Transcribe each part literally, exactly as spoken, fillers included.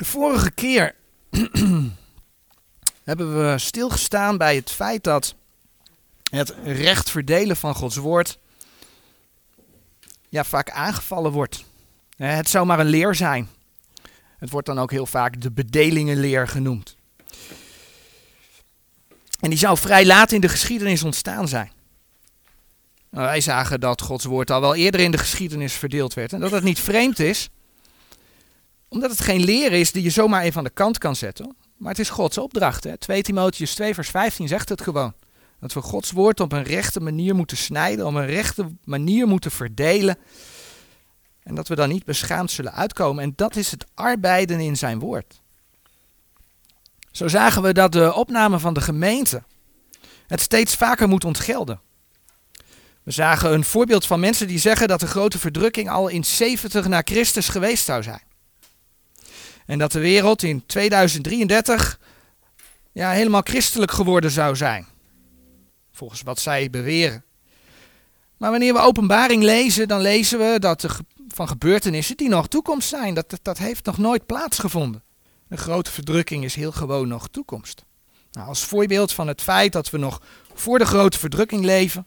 De vorige keer hebben we stilgestaan bij het feit dat het recht verdelen van Gods woord ja, vaak aangevallen wordt. Het zou maar een leer zijn. Het wordt dan ook heel vaak de bedelingenleer genoemd. En die zou vrij laat in de geschiedenis ontstaan zijn. Nou, wij zagen dat Gods woord al wel eerder in de geschiedenis verdeeld werd. En dat het niet vreemd is, omdat het geen leer is die je zomaar even aan de kant kan zetten. Maar het is Gods opdracht. Hè? Tweede Timotheüs twee vers vijftien zegt het gewoon. Dat we Gods woord op een rechte manier moeten snijden, op een rechte manier moeten verdelen. En dat we dan niet beschaamd zullen uitkomen. En dat is het arbeiden in zijn woord. Zo zagen we dat de opname van de gemeente het steeds vaker moet ontgelden. We zagen een voorbeeld van mensen die zeggen dat de grote verdrukking al in zeventig na Christus geweest zou zijn. En dat de wereld in tweeduizend drieëndertig ja, helemaal christelijk geworden zou zijn. Volgens wat zij beweren. Maar wanneer we Openbaring lezen, dan lezen we dat er van gebeurtenissen die nog toekomst zijn. Dat, dat, dat heeft nog nooit plaatsgevonden. De grote verdrukking is heel gewoon nog toekomst. Nou, als voorbeeld van het feit dat we nog voor de grote verdrukking leven.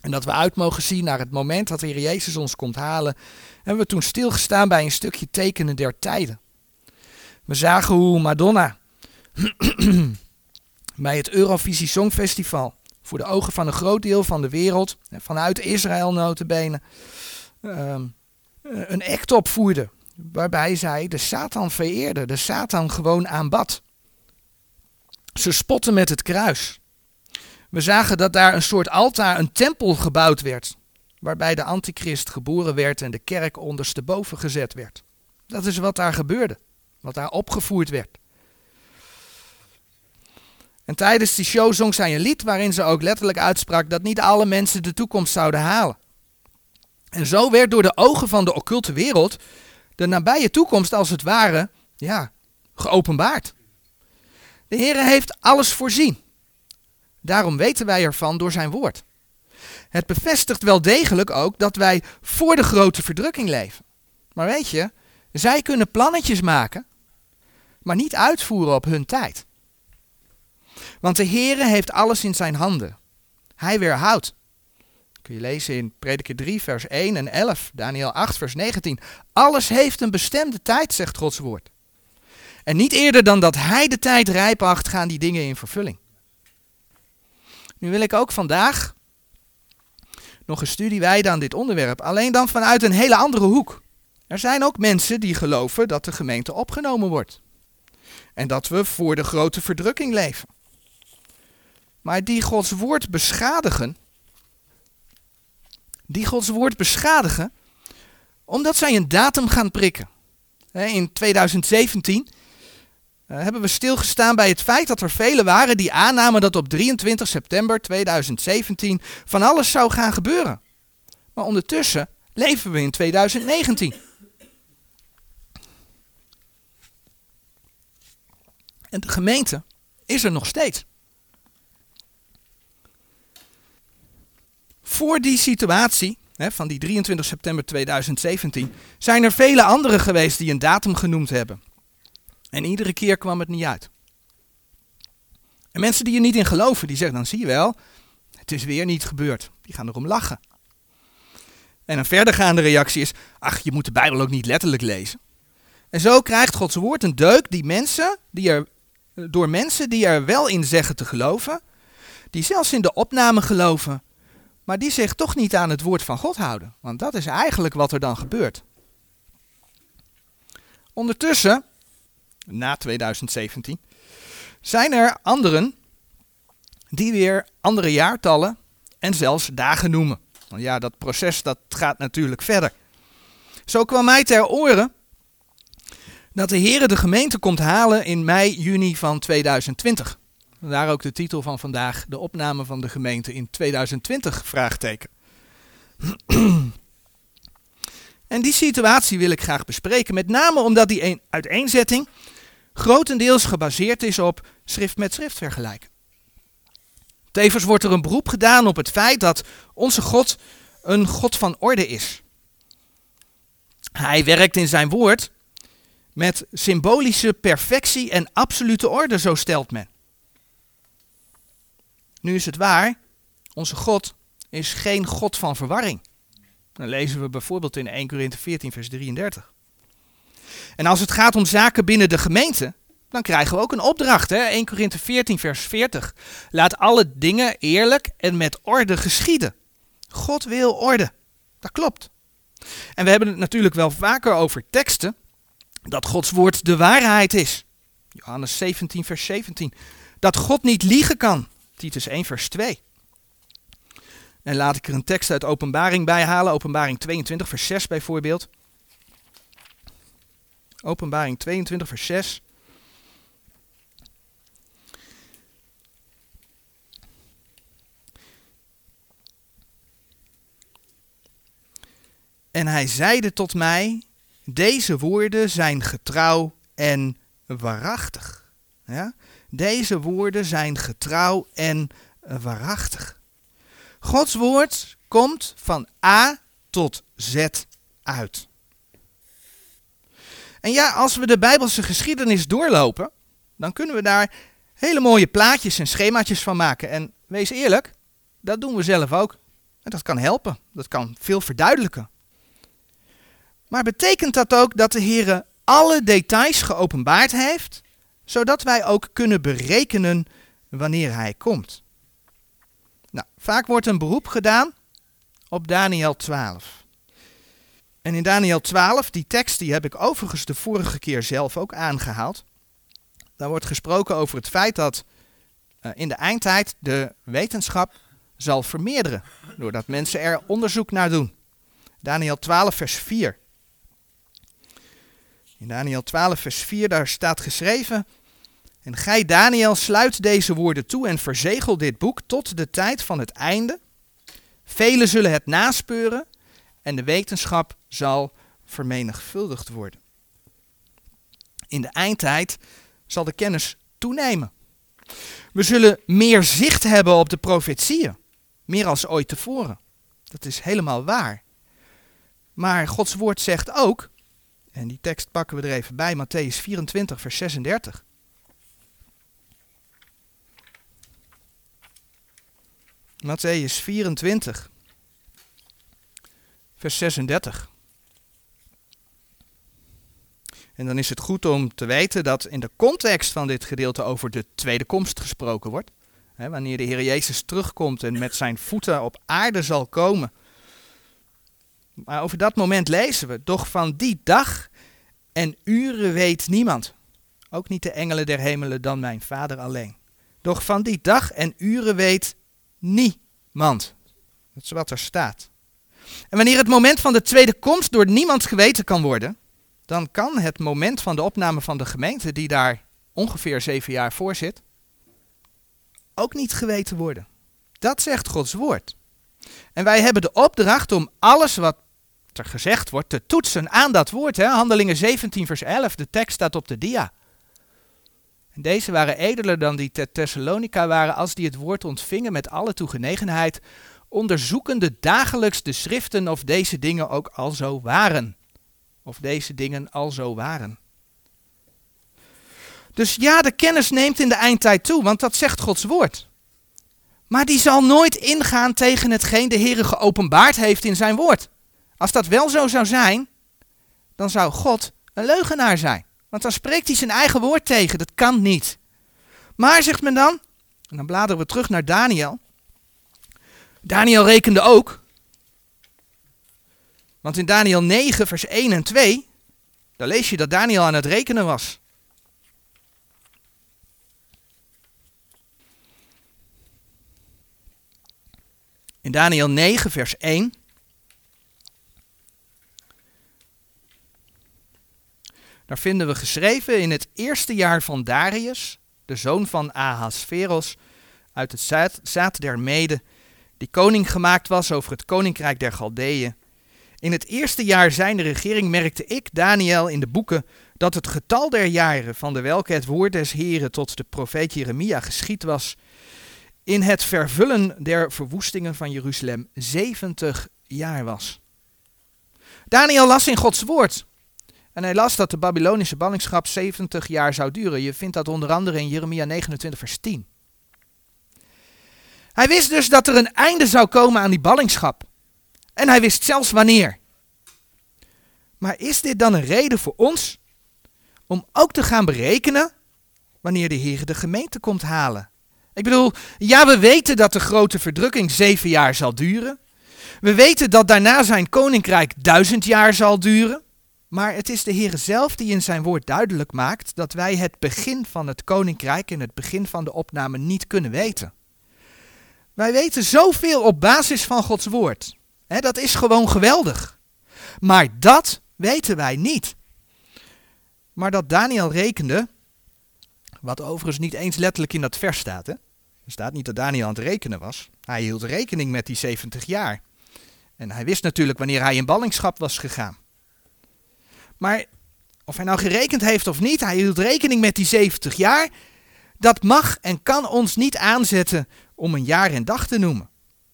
En dat we uit mogen zien naar het moment dat de Heer Jezus ons komt halen. Hebben we toen stilgestaan bij een stukje tekenen der tijden. We zagen hoe Madonna bij het Eurovisie Songfestival voor de ogen van een groot deel van de wereld, vanuit Israël notabene, um, een act opvoerde. Waarbij zij de Satan vereerde, de Satan gewoon aanbad. Ze spotten met het kruis. We zagen dat daar een soort altaar, een tempel gebouwd werd. Waarbij de antichrist geboren werd en de kerk ondersteboven gezet werd. Dat is wat daar gebeurde. Wat daar opgevoerd werd. En tijdens die show zong zij een lied waarin ze ook letterlijk uitsprak dat niet alle mensen de toekomst zouden halen. En zo werd door de ogen van de occulte wereld de nabije toekomst als het ware ja, geopenbaard. De Heere heeft alles voorzien. Daarom weten wij ervan door zijn woord. Het bevestigt wel degelijk ook dat wij voor de grote verdrukking leven. Maar weet je, zij kunnen plannetjes maken, maar niet uitvoeren op hun tijd. Want de Heere heeft alles in zijn handen. Hij weerhoudt. Dat kun je lezen in Prediker drie vers één en elf, Daniël acht vers negentien. Alles heeft een bestemde tijd, zegt Gods woord. En niet eerder dan dat hij de tijd rijp acht, gaan die dingen in vervulling. Nu wil ik ook vandaag nog een studie wijden aan dit onderwerp. Alleen dan vanuit een hele andere hoek. Er zijn ook mensen die geloven dat de gemeente opgenomen wordt. En dat we voor de grote verdrukking leven. Maar die Gods woord beschadigen, die Gods woord beschadigen, omdat zij een datum gaan prikken. In tweeduizend zeventien hebben we stilgestaan bij het feit dat er velen waren die aannamen dat op drieëntwintig september tweeduizend zeventien van alles zou gaan gebeuren. Maar ondertussen leven we in tweeduizend negentien. En de gemeente is er nog steeds. Voor die situatie hè, van die drieëntwintig september tweeduizend zeventien zijn er vele anderen geweest die een datum genoemd hebben. En iedere keer kwam het niet uit. En mensen die er niet in geloven, die zeggen dan zie je wel, het is weer niet gebeurd. Die gaan erom lachen. En een verdergaande reactie is, ach je moet de Bijbel ook niet letterlijk lezen. En zo krijgt Gods woord een deuk die mensen die er, door mensen die er wel in zeggen te geloven, die zelfs in de opname geloven, maar die zich toch niet aan het woord van God houden. Want dat is eigenlijk wat er dan gebeurt. Ondertussen, na tweeduizend zeventien, zijn er anderen die weer andere jaartallen en zelfs dagen noemen. Want ja, dat proces dat gaat natuurlijk verder. Zo kwam mij ter oren dat de Heere de gemeente komt halen in mei, juni van tweeduizend twintig. Daar ook de titel van vandaag, de opname van de gemeente in tweeduizend twintig, vraagteken. En die situatie wil ik graag bespreken, met name omdat die een, uiteenzetting grotendeels gebaseerd is op schrift met schrift vergelijken. Tevens wordt er een beroep gedaan op het feit dat onze God een God van orde is. Hij werkt in zijn woord met symbolische perfectie en absolute orde, zo stelt men. Nu is het waar, onze God is geen God van verwarring. Dan lezen we bijvoorbeeld in Eerste Korinthe veertien vers drieëndertig. En als het gaat om zaken binnen de gemeente, dan krijgen we ook een opdracht. Hè? Eerste Korinthe veertien vers veertig. Laat alle dingen eerlijk en met orde geschieden. God wil orde. Dat klopt. En we hebben het natuurlijk wel vaker over teksten, dat Gods woord de waarheid is. Johannes zeventien vers zeventien. Dat God niet liegen kan. Titus één vers twee. En laat ik er een tekst uit Openbaring bij halen. Openbaring tweeëntwintig vers zes bijvoorbeeld. Openbaring tweeëntwintig vers zes. En hij zeide tot mij, deze woorden zijn getrouw en waarachtig. Ja? Deze woorden zijn getrouw en waarachtig. Gods woord komt van A tot Z uit. En ja, als we de Bijbelse geschiedenis doorlopen, dan kunnen we daar hele mooie plaatjes en schemaatjes van maken. En wees eerlijk, dat doen we zelf ook. En dat kan helpen, dat kan veel verduidelijken. Maar betekent dat ook dat de Heere alle details geopenbaard heeft, zodat wij ook kunnen berekenen wanneer Hij komt? Nou, vaak wordt een beroep gedaan op Daniël twaalf. En in Daniël twaalf, die tekst die heb ik overigens de vorige keer zelf ook aangehaald. Daar wordt gesproken over het feit dat uh, in de eindtijd de wetenschap zal vermeerderen, doordat mensen er onderzoek naar doen. Daniël twaalf vers vier. In Daniël twaalf vers vier, daar staat geschreven: En gij, Daniël, sluit deze woorden toe en verzegel dit boek tot de tijd van het einde. Velen zullen het naspeuren en de wetenschap zal vermenigvuldigd worden. In de eindtijd zal de kennis toenemen. We zullen meer zicht hebben op de profetieën, meer als ooit tevoren. Dat is helemaal waar. Maar Gods woord zegt ook, en die tekst pakken we er even bij, Mattheüs vierentwintig vers zesendertig. Mattheüs vierentwintig vers zesendertig. En dan is het goed om te weten dat in de context van dit gedeelte over de tweede komst gesproken wordt. He, wanneer de Heer Jezus terugkomt en met zijn voeten op aarde zal komen. Maar over dat moment lezen we, doch van die dag en uren weet niemand, ook niet de engelen der hemelen, dan mijn Vader alleen. Doch van die dag en uren weet niemand. Dat is wat er staat. En wanneer het moment van de tweede komst door niemand geweten kan worden, dan kan het moment van de opname van de gemeente, die daar ongeveer zeven jaar voor zit, ook niet geweten worden. Dat zegt Gods woord. En wij hebben de opdracht om alles wat er gezegd wordt te toetsen aan dat woord. Hè? Handelingen zeventien vers elf, de tekst staat op de dia. En deze waren edeler dan die te Thessalonica waren, als die het woord ontvingen met alle toegenegenheid, onderzoekende dagelijks de schriften of deze dingen ook al zo waren. Of deze dingen al zo waren. Dus ja, de kennis neemt in de eindtijd toe, want dat zegt Gods woord. Maar die zal nooit ingaan tegen hetgeen de Heere geopenbaard heeft in zijn woord. Als dat wel zo zou zijn, dan zou God een leugenaar zijn. Want dan spreekt hij zijn eigen woord tegen, dat kan niet. Maar, zegt men dan, en dan bladeren we terug naar Daniël. Daniël rekende ook. Want in Daniël negen vers één en twee, daar lees je dat Daniël aan het rekenen was. In Daniël negen vers één. Daar vinden we geschreven: in het eerste jaar van Darius, de zoon van Ahasveros, uit het zaad, zaad der Mede, die koning gemaakt was over het koninkrijk der Galdeeën. In het eerste jaar zijner regering merkte ik, Daniël, in de boeken dat het getal der jaren, van de welke het woord des Heren tot de profeet Jeremia geschied was, in het vervullen der verwoestingen van Jeruzalem zeventig jaar was. Daniël las in Gods woord. En hij las dat de Babylonische ballingschap zeventig jaar zou duren. Je vindt dat onder andere in Jeremia negenentwintig vers tien. Hij wist dus dat er een einde zou komen aan die ballingschap. En hij wist zelfs wanneer. Maar is dit dan een reden voor ons om ook te gaan berekenen wanneer de Heer de gemeente komt halen? Ik bedoel, ja, we weten dat de grote verdrukking zeven jaar zal duren. We weten dat daarna zijn koninkrijk duizend jaar zal duren. Maar het is de Heer zelf die in zijn woord duidelijk maakt dat wij het begin van het koninkrijk en het begin van de opname niet kunnen weten. Wij weten zoveel op basis van Gods woord. He, dat is gewoon geweldig. Maar dat weten wij niet. Maar dat Daniël rekende, wat overigens niet eens letterlijk in dat vers staat. Hè? Er staat niet dat Daniël aan het rekenen was. Hij hield rekening met die zeventig jaar. En hij wist natuurlijk wanneer hij in ballingschap was gegaan. Maar of hij nou gerekend heeft of niet, hij hield rekening met die zeventig jaar. Dat mag en kan ons niet aanzetten om een jaar en dag te noemen.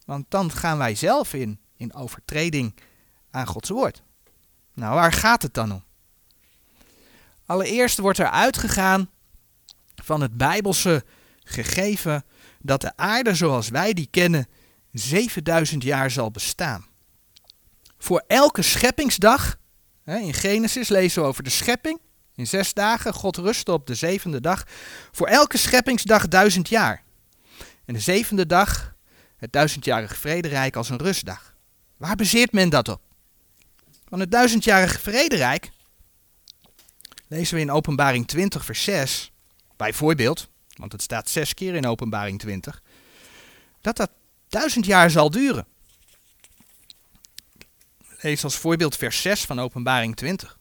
Want dan gaan wij zelf in, in overtreding aan Gods woord. Nou, waar gaat het dan om? Allereerst wordt er uitgegaan van het Bijbelse gegeven dat de aarde zoals wij die kennen zevenduizend jaar zal bestaan. Voor elke scheppingsdag, in Genesis lezen we over de schepping, in zes dagen, God rustte op de zevende dag, voor elke scheppingsdag duizend jaar. En de zevende dag, het duizendjarige vrederijk als een rustdag. Waar baseert men dat op? Van het duizendjarige vrederijk lezen we in Openbaring twintig vers zes, bijvoorbeeld, want het staat zes keer in Openbaring twintig, dat dat duizend jaar zal duren. Lees als voorbeeld vers zes van Openbaring twintig.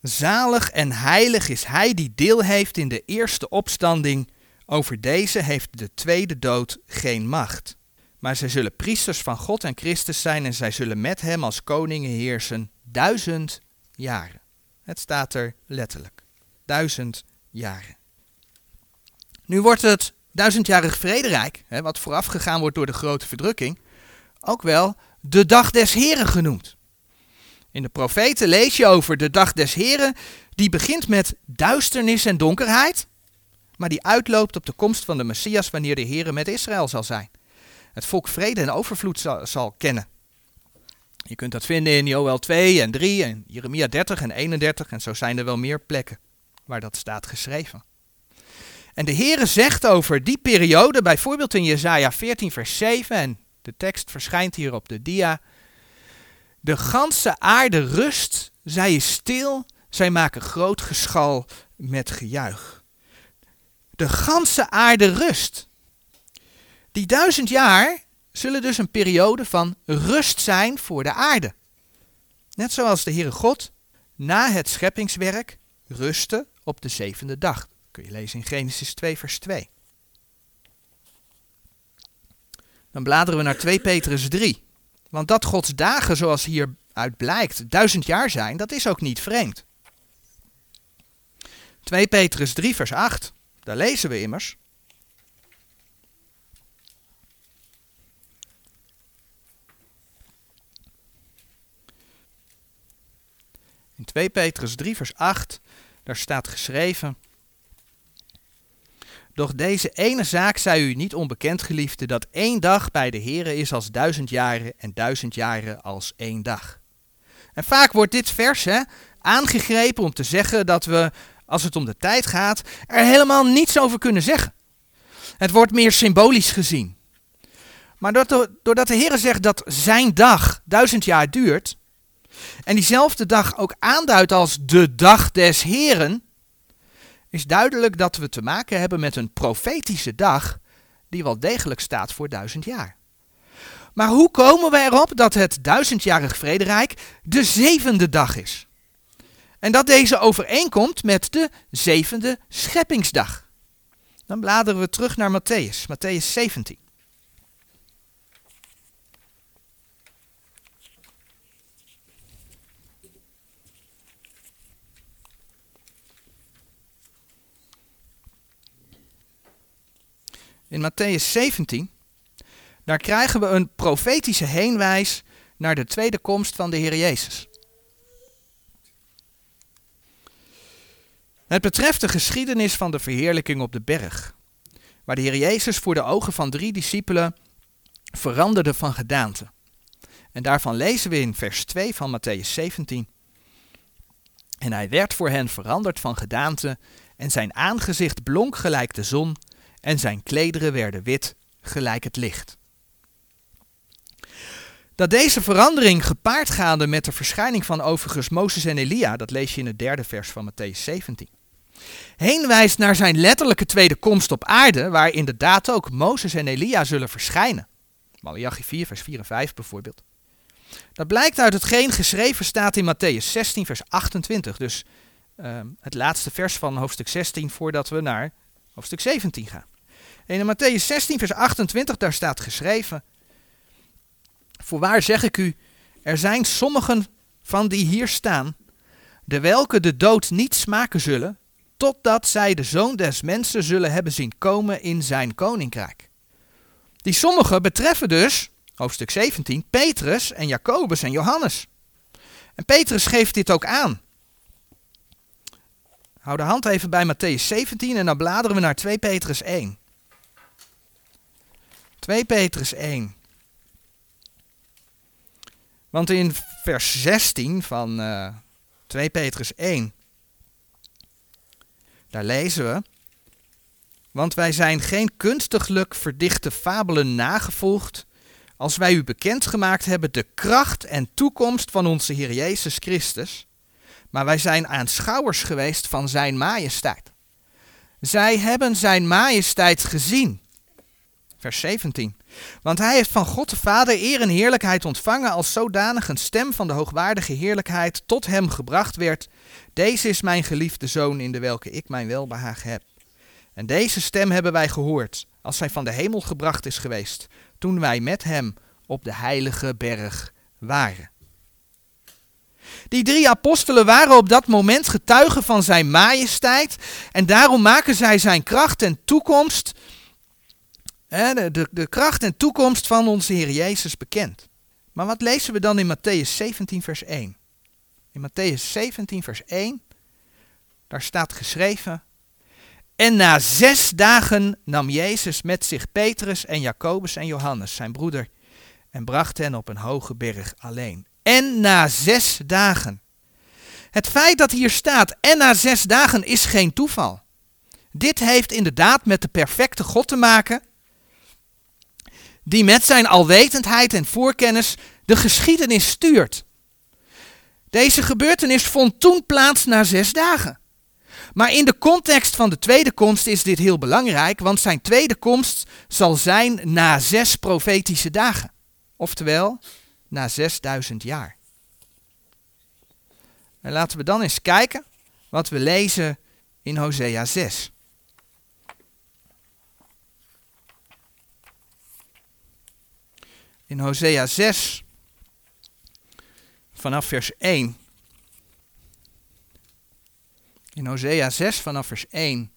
Zalig en heilig is hij die deel heeft in de eerste opstanding. Over deze heeft de tweede dood geen macht. Maar zij zullen priesters van God en Christus zijn en zij zullen met hem als koningen heersen duizend jaren. Het staat er letterlijk. Duizend jaren. Nu wordt het duizendjarig vrederijk, hè, wat voorafgegaan wordt door de grote verdrukking, ook wel de dag des Heren genoemd. In de profeten lees je over de dag des Heren, die begint met duisternis en donkerheid, maar die uitloopt op de komst van de Messias wanneer de Heren met Israël zal zijn. Het volk vrede en overvloed zal, zal kennen. Je kunt dat vinden in Joël twee en drie en Jeremia dertig en eenendertig en zo zijn er wel meer plekken waar dat staat geschreven. En de Heere zegt over die periode, bijvoorbeeld in Jesaja veertien vers zeven, en de tekst verschijnt hier op de dia. De ganse aarde rust, zij is stil, zij maken groot geschal met gejuich. De ganse aarde rust. Die duizend jaar zullen dus een periode van rust zijn voor de aarde. Net zoals de Heere God na het scheppingswerk rustte op de zevende dag. Kun je lezen in Genesis twee vers twee. Dan bladeren we naar twee Petrus drie. Want dat Gods dagen zoals hieruit blijkt duizend jaar zijn, dat is ook niet vreemd. twee Petrus drie vers acht, daar lezen we immers. In twee Petrus drie vers acht, daar staat geschreven. Doch deze ene zaak zij u niet onbekend, geliefde, dat één dag bij de Here is als duizend jaren en duizend jaren als één dag. En vaak wordt dit vers hè, aangegrepen om te zeggen dat we, als het om de tijd gaat, er helemaal niets over kunnen zeggen. Het wordt meer symbolisch gezien. Maar doordat de Here zegt dat zijn dag duizend jaar duurt, en diezelfde dag ook aanduidt als de dag des Heren, is duidelijk dat we te maken hebben met een profetische dag die wel degelijk staat voor duizend jaar. Maar hoe komen we erop dat het duizendjarig vrederijk de zevende dag is? En dat deze overeenkomt met de zevende scheppingsdag. Dan bladeren we terug naar Mattheüs, Mattheüs zeventien. In Mattheüs zeventien, daar krijgen we een profetische heenwijs naar de tweede komst van de Heer Jezus. Het betreft de geschiedenis van de verheerlijking op de berg, waar de Heer Jezus voor de ogen van drie discipelen veranderde van gedaante. En daarvan lezen we in vers twee van Mattheüs zeventien. En hij werd voor hen veranderd van gedaante, en zijn aangezicht blonk gelijk de zon, en zijn klederen werden wit gelijk het licht. Dat deze verandering gepaard gaande met de verschijning van overigens Mozes en Elia, dat lees je in het derde vers van Mattheüs zeventien, heenwijst naar zijn letterlijke tweede komst op aarde, waar inderdaad ook Mozes en Elia zullen verschijnen. Malachi vier vers vier en vijf bijvoorbeeld. Dat blijkt uit hetgeen geschreven staat in Mattheüs zestien vers achtentwintig, dus uh, het laatste vers van hoofdstuk zestien voordat we naar hoofdstuk zeventien gaan. En in Mattheüs zestien vers achtentwintig, daar staat geschreven: Voorwaar zeg ik u, er zijn sommigen van die hier staan, de welke de dood niet smaken zullen, totdat zij de Zoon des Mensen zullen hebben zien komen in zijn koninkrijk. Die sommigen betreffen dus, hoofdstuk zeventien, Petrus en Jacobus en Johannes. En Petrus geeft dit ook aan. Hou de hand even bij Mattheüs zeventien en dan bladeren we naar twee Petrus één. twee Petrus één. Want in vers zestien van uh, twee Petrus één, daar lezen we: Want wij zijn geen kunstiglijk verdichte fabelen nagevolgd, als wij u bekendgemaakt hebben de kracht en toekomst van onze Heer Jezus Christus, maar wij zijn aanschouwers geweest van zijn majesteit. Zij hebben zijn majesteit gezien. vers zeventien. Want hij heeft van God de Vader eer en heerlijkheid ontvangen, als zodanig een stem van de hoogwaardige heerlijkheid tot hem gebracht werd. Deze is mijn geliefde zoon, in de welke ik mijn welbehagen heb. En deze stem hebben wij gehoord, als hij van de hemel gebracht is geweest, toen wij met hem op de heilige berg waren. Die drie apostelen waren op dat moment getuigen van zijn majesteit, en daarom maken zij zijn kracht en toekomst... De, de, de kracht en toekomst van onze Heer Jezus bekend. Maar wat lezen we dan in Mattheüs zeventien vers één? In Mattheüs zeventien vers één, daar staat geschreven: En na zes dagen nam Jezus met zich Petrus en Jacobus en Johannes, zijn broeder, en bracht hen op een hoge berg alleen. En na zes dagen. Het feit dat hier staat, en na zes dagen, is geen toeval. Dit heeft inderdaad met de perfecte God te maken, die met zijn alwetendheid en voorkennis de geschiedenis stuurt. Deze gebeurtenis vond toen plaats na zes dagen. Maar in de context van de tweede komst is dit heel belangrijk, want zijn tweede komst zal zijn na zes profetische dagen. Oftewel, na zesduizend jaar. En laten we dan eens kijken wat we lezen in Hosea zes. In Hosea zes, vanaf vers één. In Hosea zes, vanaf vers één.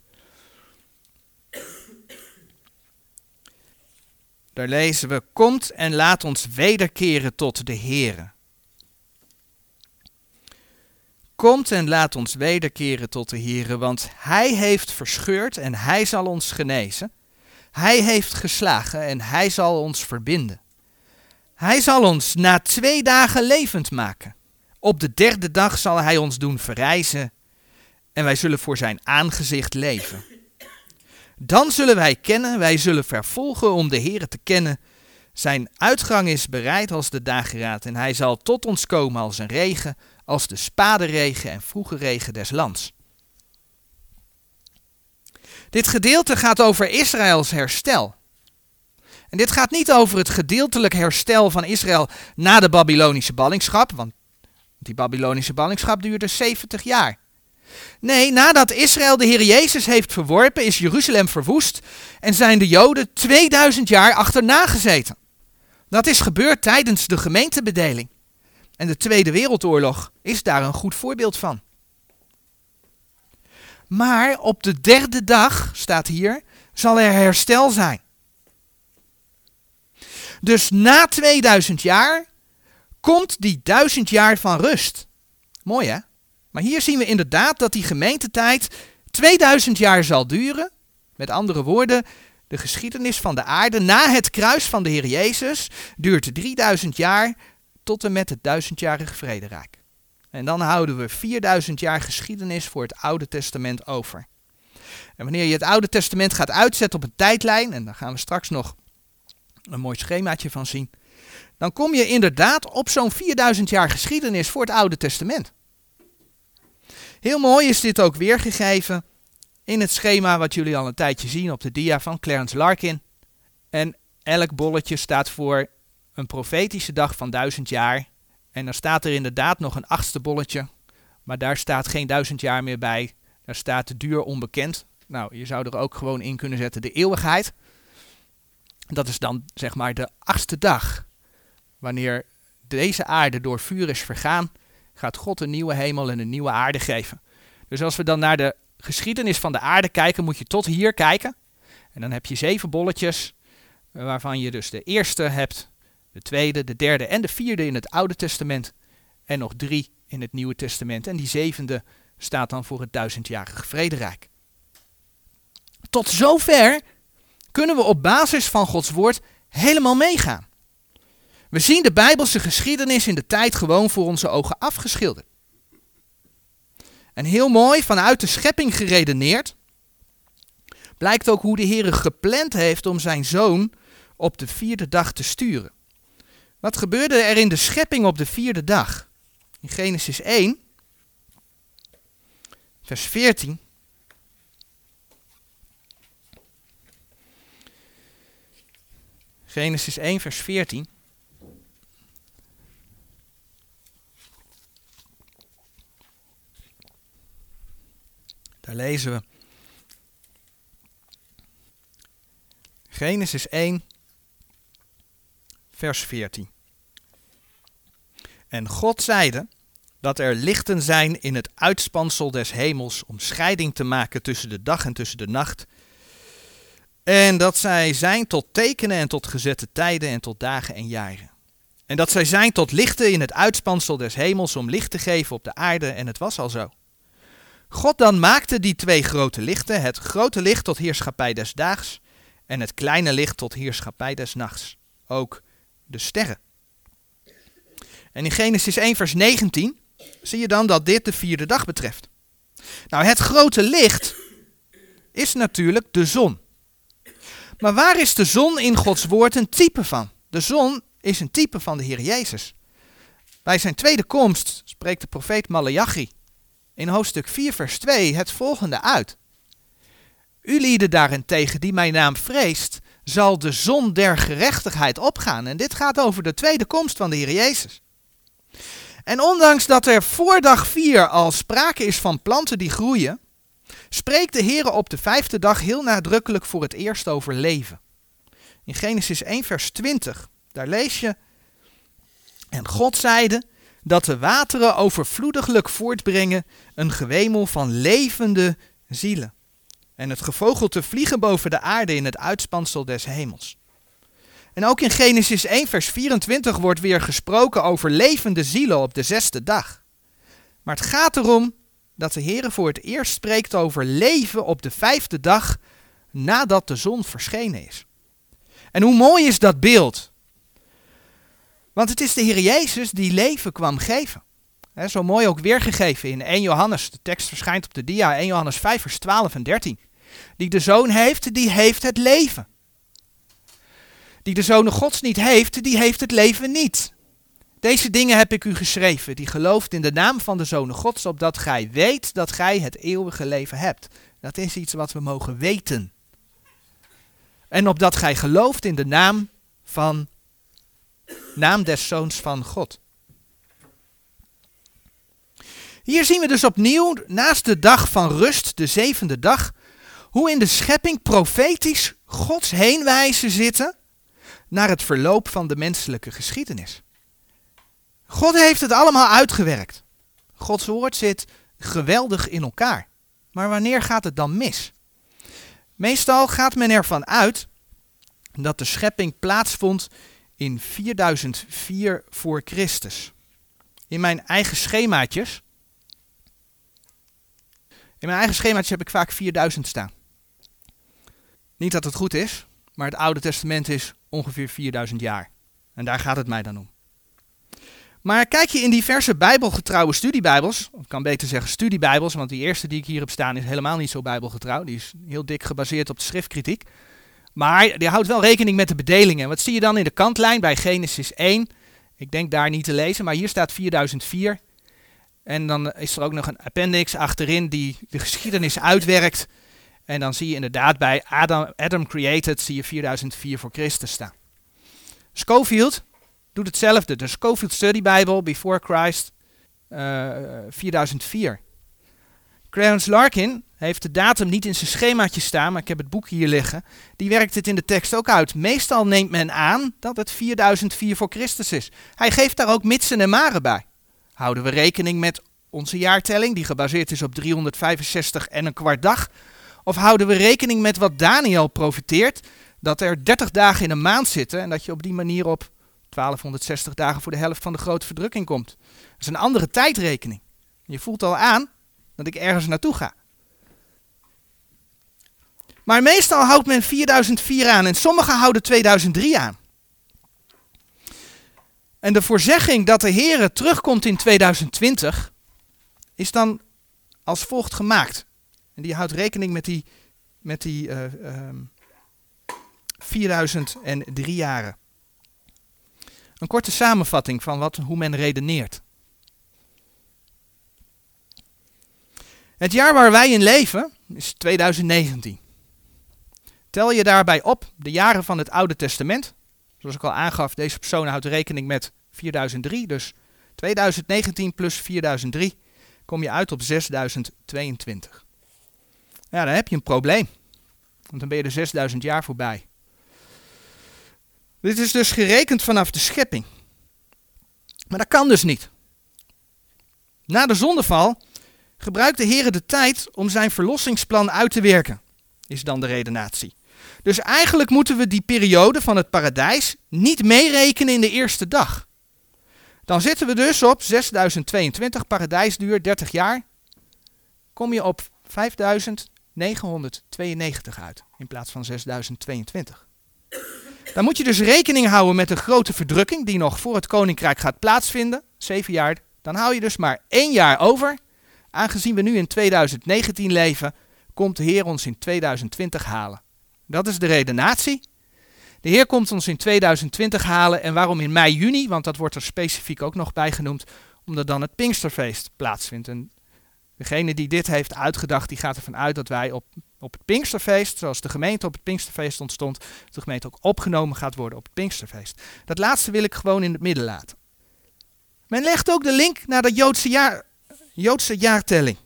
Daar lezen we: Komt en laat ons wederkeren tot de Heere. Komt en laat ons wederkeren tot de Heere, want hij heeft verscheurd en hij zal ons genezen. Hij heeft geslagen en hij zal ons verbinden. Hij zal ons na twee dagen levend maken. Op de derde dag zal hij ons doen verrijzen en wij zullen voor zijn aangezicht leven. Dan zullen wij kennen, wij zullen vervolgen om de Heere te kennen. Zijn uitgang is bereid als de dageraad en hij zal tot ons komen als een regen, als de spaderegen en vroege regen des lands. Dit gedeelte gaat over Israëls herstel. En dit gaat niet over het gedeeltelijk herstel van Israël na de Babylonische ballingschap, want die Babylonische ballingschap duurde zeventig jaar. Nee, nadat Israël de Heer Jezus heeft verworpen, is Jeruzalem verwoest en zijn de Joden tweeduizend jaar achterna gezeten. Dat is gebeurd tijdens de gemeentebedeling. En de Tweede Wereldoorlog is daar een goed voorbeeld van. Maar op de derde dag, staat hier, zal er herstel zijn. Dus na tweeduizend jaar komt die duizend jaar van rust. Mooi hè? Maar hier zien we inderdaad dat die gemeentetijd tweeduizend jaar zal duren. Met andere woorden, de geschiedenis van de aarde na het kruis van de Heer Jezus duurt drieduizend jaar tot en met het duizendjarige vrederijk. En dan houden we vierduizend jaar geschiedenis voor het Oude Testament over. En wanneer je het Oude Testament gaat uitzetten op een tijdlijn, en daar gaan we straks nog een mooi schemaatje van zien, dan kom je inderdaad op zo'n vierduizend jaar geschiedenis voor het Oude Testament. Heel mooi is dit ook weergegeven in het schema wat jullie al een tijdje zien op de dia van Clarence Larkin. En elk bolletje staat voor een profetische dag van duizend jaar. En dan staat er inderdaad nog een achtste bolletje, maar daar staat geen duizend jaar meer bij. Daar staat de duur onbekend. Nou, je zou er ook gewoon in kunnen zetten de eeuwigheid. Dat is dan zeg maar de achtste dag. Wanneer deze aarde door vuur is vergaan, gaat God een nieuwe hemel en een nieuwe aarde geven. Dus als we dan naar de geschiedenis van de aarde kijken, moet je tot hier kijken. En dan heb je zeven bolletjes, waarvan je dus de eerste hebt, de tweede, de derde en de vierde in het Oude Testament. En nog drie in het Nieuwe Testament. En die zevende staat dan voor het duizendjarige vrederijk. Tot zover kunnen we op basis van Gods woord helemaal meegaan. We zien de Bijbelse geschiedenis in de tijd gewoon voor onze ogen afgeschilderd. En heel mooi, vanuit de schepping geredeneerd, blijkt ook hoe de Heer gepland heeft om zijn zoon op de vierde dag te sturen. Wat gebeurde er in de schepping op de vierde dag? In Genesis één, vers veertien. Genesis één, vers veertien. Daar lezen we. Genesis één, vers veertien. En God zeide dat er lichten zijn in het uitspansel des hemels om scheiding te maken tussen de dag en tussen de nacht. En dat zij zijn tot tekenen en tot gezette tijden en tot dagen en jaren. En dat zij zijn tot lichten in het uitspansel des hemels om licht te geven op de aarde, en het was al zo. God dan maakte die twee grote lichten, het grote licht tot heerschappij des daags en het kleine licht tot heerschappij des nachts, ook de sterren. En in Genesis één vers negentien zie je dan dat dit de vierde dag betreft. Nou, het grote licht is natuurlijk de zon. Maar waar is de zon in Gods woord een type van? De zon is een type van de Heer Jezus. Bij zijn tweede komst spreekt de profeet Maleachi in hoofdstuk vier vers twee het volgende uit. U lieden daarentegen die mijn naam vreest, zal de zon der gerechtigheid opgaan. En dit gaat over de tweede komst van de Heer Jezus. En ondanks dat er voor dag vier al sprake is van planten die groeien, spreekt de Heer op de vijfde dag heel nadrukkelijk voor het eerst over leven. In Genesis één vers twintig, daar lees je. En God zeide dat de wateren overvloediglijk voortbrengen een gewemel van levende zielen. En het gevogelte vliegen boven de aarde in het uitspansel des hemels. En ook in Genesis één vers vierentwintig wordt weer gesproken over levende zielen op de zesde dag. Maar het gaat erom dat de Heer voor het eerst spreekt over leven op de vijfde dag nadat de zon verschenen is. En hoe mooi is dat beeld? Want het is de Heer Jezus die leven kwam geven. He, zo mooi ook weergegeven in eerste Johannes. De tekst verschijnt op de dia, eerste Johannes vijf vers twaalf en dertien. Die de Zoon heeft, die heeft het leven. Die de Zoon Gods niet heeft, die heeft het leven niet. Deze dingen heb ik u geschreven, die gelooft in de naam van de Zoon Gods, opdat gij weet dat gij het eeuwige leven hebt. Dat is iets wat we mogen weten. En opdat gij gelooft in de naam van, naam des Zoons van God. Hier zien we dus opnieuw, naast de dag van rust, de zevende dag, hoe in de schepping profetisch Gods heenwijzen zitten naar het verloop van de menselijke geschiedenis. God heeft het allemaal uitgewerkt. Gods woord zit geweldig in elkaar. Maar wanneer gaat het dan mis? Meestal gaat men ervan uit dat de schepping plaatsvond in vierduizend vier voor Christus. In mijn eigen schemaatjes, in mijn eigen schemaatjes heb ik vaak vierduizend staan. Niet dat het goed is, maar het Oude Testament is ongeveer vierduizend jaar. En daar gaat het mij dan om. Maar kijk je in diverse bijbelgetrouwe studiebijbels, of ik kan beter zeggen studiebijbels, want die eerste die ik hier heb staan is helemaal niet zo bijbelgetrouw. Die is heel dik gebaseerd op de schriftkritiek. Maar die houdt wel rekening met de bedelingen. Wat zie je dan in de kantlijn bij Genesis één? Ik denk daar niet te lezen, maar hier staat vierduizend vier. En dan is er ook nog een appendix achterin die de geschiedenis uitwerkt. En dan zie je inderdaad bij Adam, Adam Created zie je vierduizend vier voor Christus staan. Scofield doet hetzelfde. De Scofield Study Bible, Before Christ, uh, vierduizend vier. Clarence Larkin heeft de datum niet in zijn schemaatje staan, maar ik heb het boek hier liggen. Die werkt het in de tekst ook uit. Meestal neemt men aan dat het vierduizend vier voor Christus is. Hij geeft daar ook mitsen en maren bij. Houden we rekening met onze jaartelling, die gebaseerd is op driehonderdvijfenzestig en een kwart dag? Of houden we rekening met wat Daniel profeteert, dat er dertig dagen in een maand zitten en dat je op die manier op twaalfhonderdzestig dagen voor de helft van de grote verdrukking komt? Dat is een andere tijdrekening. Je voelt al aan dat ik ergens naartoe ga. Maar meestal houdt men vierduizend vier aan en sommigen houden tweeduizend drie aan. En de voorzegging dat de Heere terugkomt in tweeduizend twintig is dan als volgt gemaakt. En die houdt rekening met die, met die uh, uh, vierduizend drie jaren. Een korte samenvatting van wat, hoe men redeneert. Het jaar waar wij in leven is tweeduizend negentien. Tel je daarbij op de jaren van het Oude Testament. Zoals ik al aangaf, deze persoon houdt rekening met vierduizend drie. Dus tweeduizend negentien plus vierduizend drie kom je uit op zesduizend tweeëntwintig. Ja, dan heb je een probleem. Want dan ben je er zesduizend jaar voorbij. Dit is dus gerekend vanaf de schepping. Maar dat kan dus niet. Na de zondeval gebruikt de Heere de tijd om zijn verlossingsplan uit te werken, is dan de redenatie. Dus eigenlijk moeten we die periode van het paradijs niet meerekenen in de eerste dag. Dan zitten we dus op zesduizend tweeëntwintig, paradijsduur dertig jaar, kom je op vijfduizend negenhonderdtweeënnegentig uit in plaats van zesduizend tweeëntwintig. Dan moet je dus rekening houden met de grote verdrukking die nog voor het koninkrijk gaat plaatsvinden, zeven jaar. Dan hou je dus maar één jaar over. Aangezien we nu in tweeduizend negentien leven, komt de Heer ons in tweeduizend twintig halen. Dat is de redenatie. De Heer komt ons in tweeduizend twintig halen. En waarom in mei, juni? Want dat wordt er specifiek ook nog bij genoemd. Omdat dan het Pinksterfeest plaatsvindt. En degene die dit heeft uitgedacht, die gaat ervan uit dat wij op, op het Pinksterfeest, zoals de gemeente op het Pinksterfeest ontstond, de gemeente ook opgenomen gaat worden op het Pinksterfeest. Dat laatste wil ik gewoon in het midden laten. Men legt ook de link naar dat Joodse jaar... Joodse jaartelling.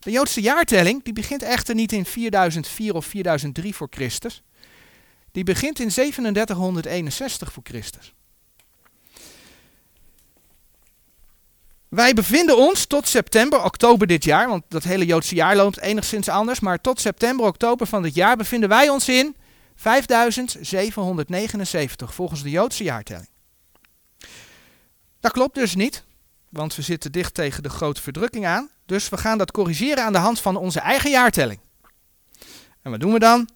De Joodse jaartelling die begint echter niet in vierduizend vier of vierduizend drie voor Christus. Die begint in drieduizend zevenhonderdeenenzestig voor Christus. Wij bevinden ons tot september, oktober dit jaar, want dat hele Joodse jaar loopt enigszins anders, maar tot september, oktober van dit jaar bevinden wij ons in vijfduizend zevenhonderdnegenenzeventig volgens de Joodse jaartelling. Dat klopt dus niet. Want we zitten dicht tegen de grote verdrukking aan. Dus we gaan dat corrigeren aan de hand van onze eigen jaartelling. En wat doen we dan?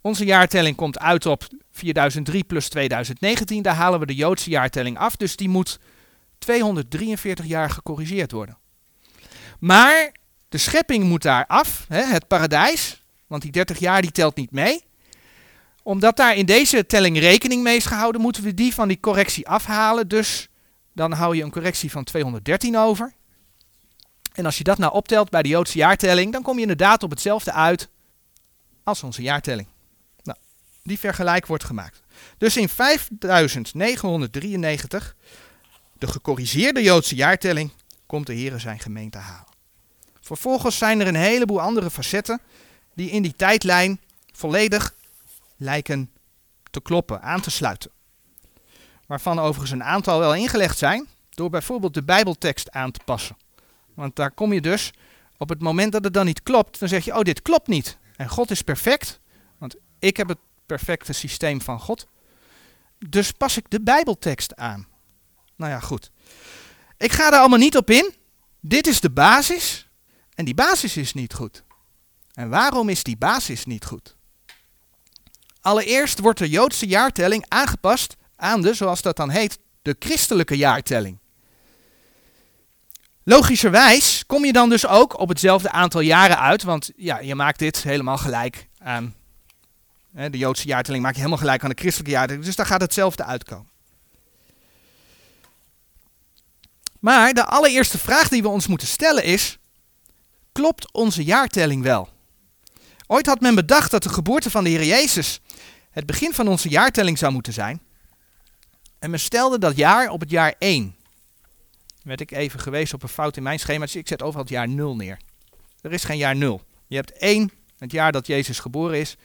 Onze jaartelling komt uit op vierduizend drie plus tweeduizend negentien. Daar halen we de Joodse jaartelling af. Dus die moet tweehonderddrieënveertig jaar gecorrigeerd worden. Maar de schepping moet daar af. Hè, het paradijs. Want die dertig jaar die telt niet mee. Omdat daar in deze telling rekening mee is gehouden, moeten we die van die correctie afhalen. Dus dan hou je een correctie van tweehonderddertien over. En als je dat nou optelt bij de Joodse jaartelling, dan kom je inderdaad op hetzelfde uit als onze jaartelling. Nou, die vergelijk wordt gemaakt. Dus in vijfduizend negenhonderddrieënnegentig, de gecorrigeerde Joodse jaartelling, komt de Heere zijn gemeente halen. Vervolgens zijn er een heleboel andere facetten die in die tijdlijn volledig lijken te kloppen, aan te sluiten. Waarvan overigens een aantal wel ingelegd zijn, door bijvoorbeeld de Bijbeltekst aan te passen. Want daar kom je dus, op het moment dat het dan niet klopt, dan zeg je, oh dit klopt niet. En God is perfect, want ik heb het perfecte systeem van God. Dus pas ik de Bijbeltekst aan. Nou ja, goed. Ik ga daar allemaal niet op in. Dit is de basis. En die basis is niet goed. En waarom is die basis niet goed? Allereerst wordt de Joodse jaartelling aangepast aan de, zoals dat dan heet, de christelijke jaartelling. Logischerwijs kom je dan dus ook op hetzelfde aantal jaren uit, want ja, je maakt dit helemaal gelijk aan, hè, de Joodse jaartelling maak je helemaal gelijk aan de christelijke jaartelling, dus daar gaat hetzelfde uitkomen. Maar de allereerste vraag die we ons moeten stellen is, klopt onze jaartelling wel? Ooit had men bedacht dat de geboorte van de Heer Jezus het begin van onze jaartelling zou moeten zijn. En men stelde dat jaar op het jaar één. Dan werd ik even gewezen op een fout in mijn schema, dus ik zet overal het jaar nul neer. Er is geen jaar nul. Je hebt één, het jaar dat Jezus geboren is,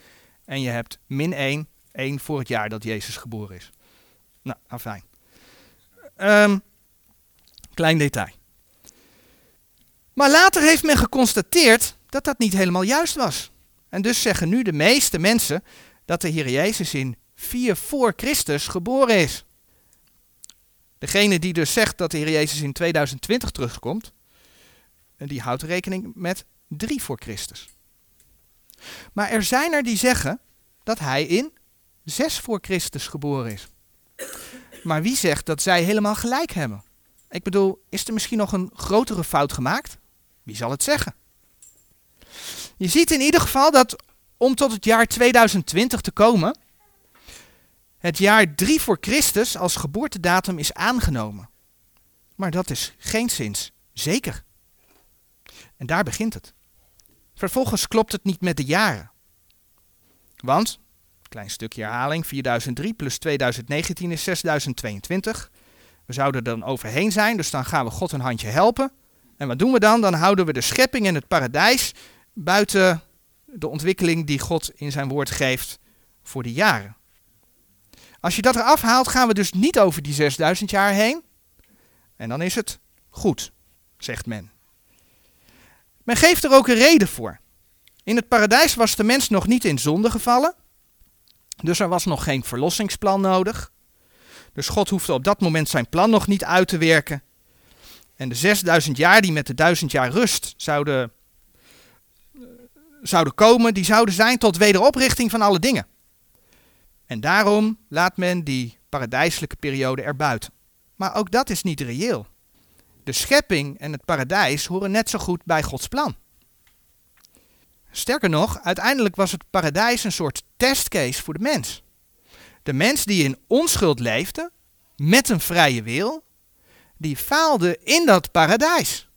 en je hebt min één, één voor het jaar dat Jezus geboren is. Nou, afijn. Um, klein detail. Maar later heeft men geconstateerd dat dat niet helemaal juist was. En dus zeggen nu de meeste mensen dat de Heer Jezus in vier voor Christus geboren is. Degene die dus zegt dat de Heer Jezus in tweeduizend twintig terugkomt, die houdt rekening met drie voor Christus. Maar er zijn er die zeggen dat hij in zes voor Christus geboren is. Maar wie zegt dat zij helemaal gelijk hebben? Ik bedoel, is er misschien nog een grotere fout gemaakt? Wie zal het zeggen? Je ziet in ieder geval dat om tot het jaar tweeduizend twintig te komen, het jaar drie voor Christus als geboortedatum is aangenomen. Maar dat is geenszins zeker. En daar begint het. Vervolgens klopt het niet met de jaren. Want, klein stukje herhaling, vierduizend drie plus tweeduizend negentien is zesduizend tweeëntwintig. We zouden er dan overheen zijn, dus dan gaan we God een handje helpen. En wat doen we dan? Dan houden we de schepping en het paradijs buiten de ontwikkeling die God in zijn woord geeft voor die jaren. Als je dat eraf haalt, gaan we dus niet over die zesduizend jaar heen. En dan is het goed, zegt men. Men geeft er ook een reden voor. In het paradijs was de mens nog niet in zonde gevallen. Dus er was nog geen verlossingsplan nodig. Dus God hoefde op dat moment zijn plan nog niet uit te werken. En de zesduizend jaar die met de duizend jaar rust zouden, zouden komen, die zouden zijn tot wederoprichting van alle dingen. En daarom laat men die paradijselijke periode erbuiten. Maar ook dat is niet reëel. De schepping en het paradijs horen net zo goed bij Gods plan. Sterker nog, uiteindelijk was het paradijs een soort testcase voor de mens. De mens die in onschuld leefde, met een vrije wil, die faalde in dat paradijs.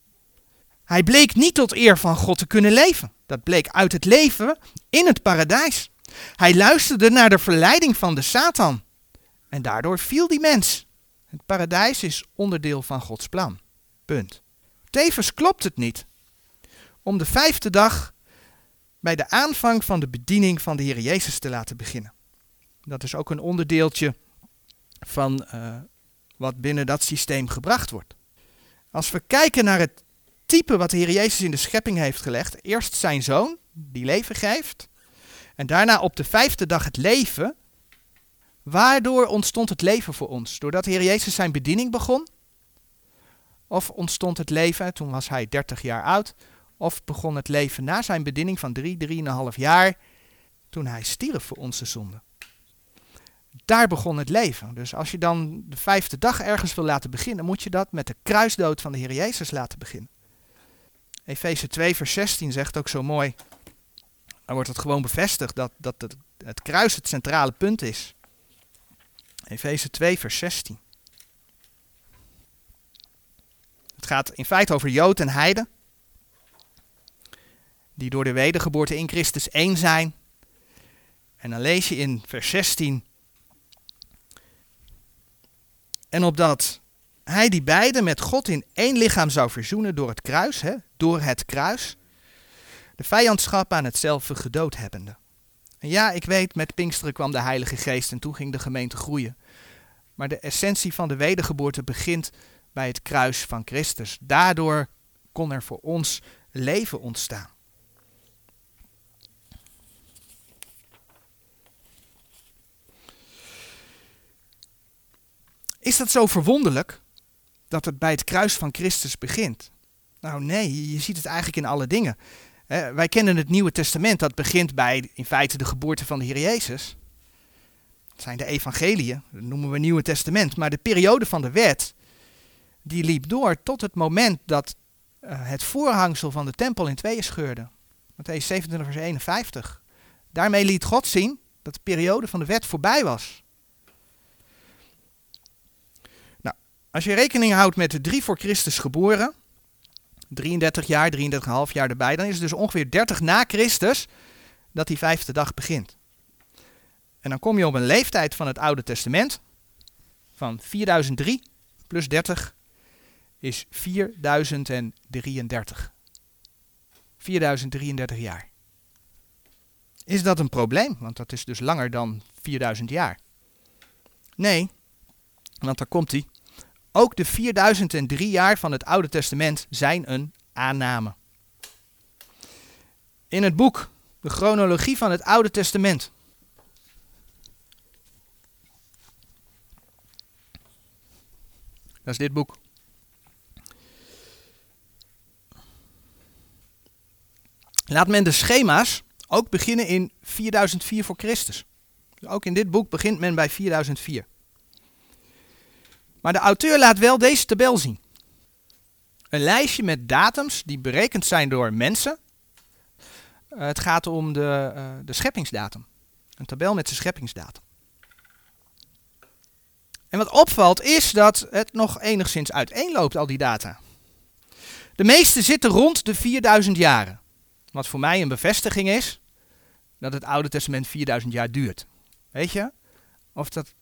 Hij bleek niet tot eer van God te kunnen leven. Dat bleek uit het leven in het paradijs. Hij luisterde naar de verleiding van de Satan. En daardoor viel die mens. Het paradijs is onderdeel van Gods plan. Punt. Tevens klopt het niet om de vijfde dag bij de aanvang van de bediening van de Heer Jezus te laten beginnen. Dat is ook een onderdeeltje van uh, wat binnen dat systeem gebracht wordt. Als we kijken naar het type wat de Heer Jezus in de schepping heeft gelegd. Eerst zijn zoon, die leven geeft. En daarna op de vijfde dag het leven. Waardoor ontstond het leven voor ons? Doordat de Heer Jezus zijn bediening begon? Of ontstond het leven, toen was hij dertig jaar oud. Of begon het leven na zijn bediening van drie, drieënhalf jaar. Toen hij stierf voor onze zonden. Daar begon het leven. Dus als je dan de vijfde dag ergens wil laten beginnen, moet je dat met de kruisdood van de Heer Jezus laten beginnen. Efeze twee vers zestien zegt ook zo mooi. Dan wordt het gewoon bevestigd dat, dat het, het kruis het centrale punt is. Efeze twee vers zestien. Het gaat in feite over Jood en Heiden. Die door de wedergeboorte in Christus één zijn. En dan lees je in vers zestien. En opdat hij die beiden met God in één lichaam zou verzoenen door het kruis, hè, door het kruis, de vijandschap aan hetzelfde gedood hebbende. En ja, ik weet, met Pinksteren kwam de Heilige Geest en toen ging de gemeente groeien. Maar de essentie van de wedergeboorte begint bij het kruis van Christus. Daardoor kon er voor ons leven ontstaan. Is dat zo verwonderlijk dat het bij het kruis van Christus begint? Nou nee, je ziet het eigenlijk in alle dingen. He, wij kennen het Nieuwe Testament, dat begint bij in feite de geboorte van de Heer Jezus. Dat zijn de evangeliën, dat noemen we Nieuwe Testament. Maar de periode van de wet, die liep door tot het moment dat uh, het voorhangsel van de tempel in tweeën scheurde. Mattheüs zevenentwintig vers eenenvijftig. Daarmee liet God zien dat de periode van de wet voorbij was. Nou, als je rekening houdt met de drie voor Christus geboren, drieëndertig jaar, drieëndertig komma vijf jaar erbij, dan is het dus ongeveer dertig na Christus dat die vijfde dag begint. En dan kom je op een leeftijd van het Oude Testament van vierduizend drie plus dertig is vierduizend drieëndertig. vierduizend drieëndertig jaar. Is dat een probleem? Want dat is dus langer dan vierduizend jaar. Nee, want daar komt hij. Ook de vierduizend drie jaar van het Oude Testament zijn een aanname. In het boek De Chronologie van het Oude Testament, dat is dit boek, laat men de schema's ook beginnen in vierduizend vier voor Christus. Dus ook in dit boek begint men bij vierduizend vier. Maar de auteur laat wel deze tabel zien. Een lijstje met datums die berekend zijn door mensen. Uh, het gaat om de, uh, de scheppingsdatum. Een tabel met zijn scheppingsdatum. En wat opvalt is dat het nog enigszins uiteenloopt, al die data. De meeste zitten rond de vierduizend jaren. Wat voor mij een bevestiging is dat het Oude Testament vierduizend jaar duurt. Weet je? Of dat...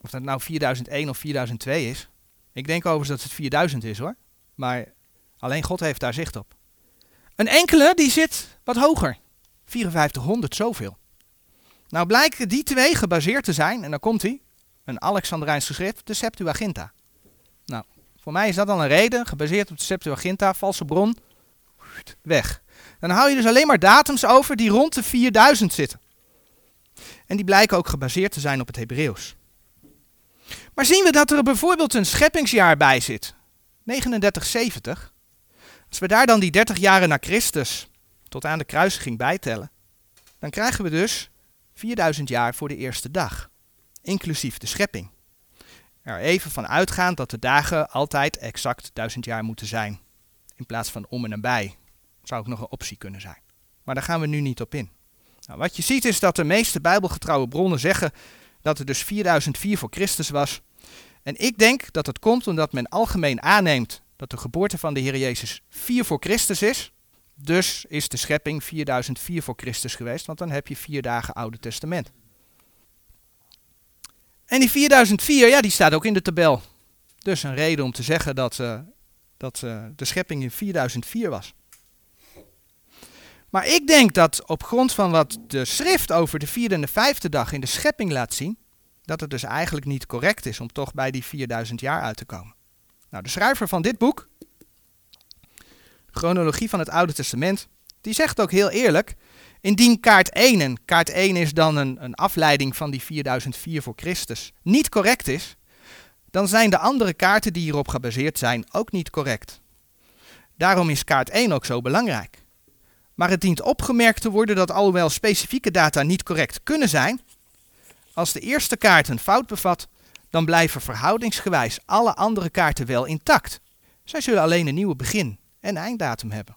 Of dat nou vierduizend één of vierduizend twee is. Ik denk overigens dat het vierduizend is hoor. Maar alleen God heeft daar zicht op. Een enkele die zit wat hoger. vierduizend vijfhonderd zoveel. Nou blijken die twee gebaseerd te zijn. En dan komt hij. Een Alexandrijns geschrift. De Septuaginta. Nou voor mij is dat dan een reden. Gebaseerd op de Septuaginta. Valse bron. Weg. Dan hou je dus alleen maar datums over die rond de vierduizend zitten. En die blijken ook gebaseerd te zijn op het Hebreeuws. Maar zien we dat er bijvoorbeeld een scheppingsjaar bij zit, negenendertig zeventig. Als we daar dan die dertig jaren na Christus tot aan de kruisiging bijtellen, dan krijgen we dus vierduizend jaar voor de eerste dag, inclusief de schepping. Er even van uitgaand dat de dagen altijd exact duizend jaar moeten zijn, in plaats van om en nabij. Zou ook nog een optie kunnen zijn. Maar daar gaan we nu niet op in. Nou, wat je ziet is dat de meeste bijbelgetrouwe bronnen zeggen dat het dus vierduizend vier voor Christus was. En ik denk dat dat komt omdat men algemeen aanneemt dat de geboorte van de Heer Jezus vier voor Christus is. Dus is de schepping vierduizend vier voor Christus geweest, want dan heb je vier dagen Oude Testament. En die vierduizend vier, ja, die staat ook in de tabel. Dus een reden om te zeggen dat, uh, dat uh, de schepping in vierduizend vier was. Maar ik denk dat op grond van wat de schrift over de vierde en de vijfde dag in de schepping laat zien, dat het dus eigenlijk niet correct is om toch bij die vierduizend jaar uit te komen. Nou, de schrijver van dit boek, de Chronologie van het Oude Testament, die zegt ook heel eerlijk, indien kaart één, en kaart één is dan een, een afleiding van die vierduizend vier voor Christus, niet correct is, dan zijn de andere kaarten die hierop gebaseerd zijn ook niet correct. Daarom is kaart één ook zo belangrijk. Maar het dient opgemerkt te worden dat alhoewel specifieke data niet correct kunnen zijn, als de eerste kaart een fout bevat, dan blijven verhoudingsgewijs alle andere kaarten wel intact. Zij zullen alleen een nieuwe begin- en einddatum hebben.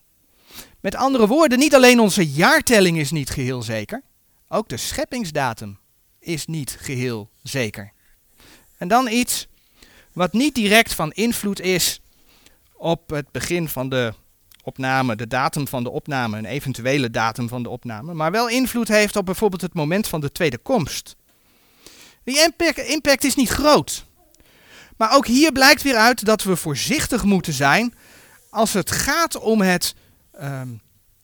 Met andere woorden, niet alleen onze jaartelling is niet geheel zeker, ook de scheppingsdatum is niet geheel zeker. En dan iets wat niet direct van invloed is op het begin van de opname, de datum van de opname, een eventuele datum van de opname, maar wel invloed heeft op bijvoorbeeld het moment van de tweede komst. Die impact, impact is niet groot. Maar ook hier blijkt weer uit dat we voorzichtig moeten zijn als het gaat om het, um,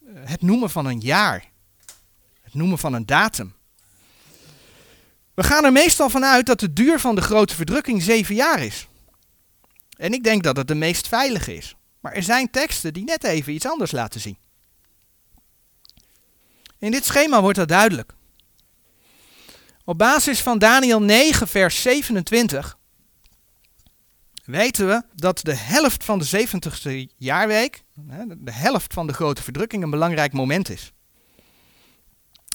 het noemen van een jaar. Het noemen van een datum. We gaan er meestal van uit dat de duur van de grote verdrukking zeven jaar is. En ik denk dat het de meest veilige is. Maar er zijn teksten die net even iets anders laten zien. In dit schema wordt dat duidelijk. Op basis van Daniël negen vers zevenentwintig weten we dat de helft van de zeventigste jaarweek, de helft van de grote verdrukking, een belangrijk moment is.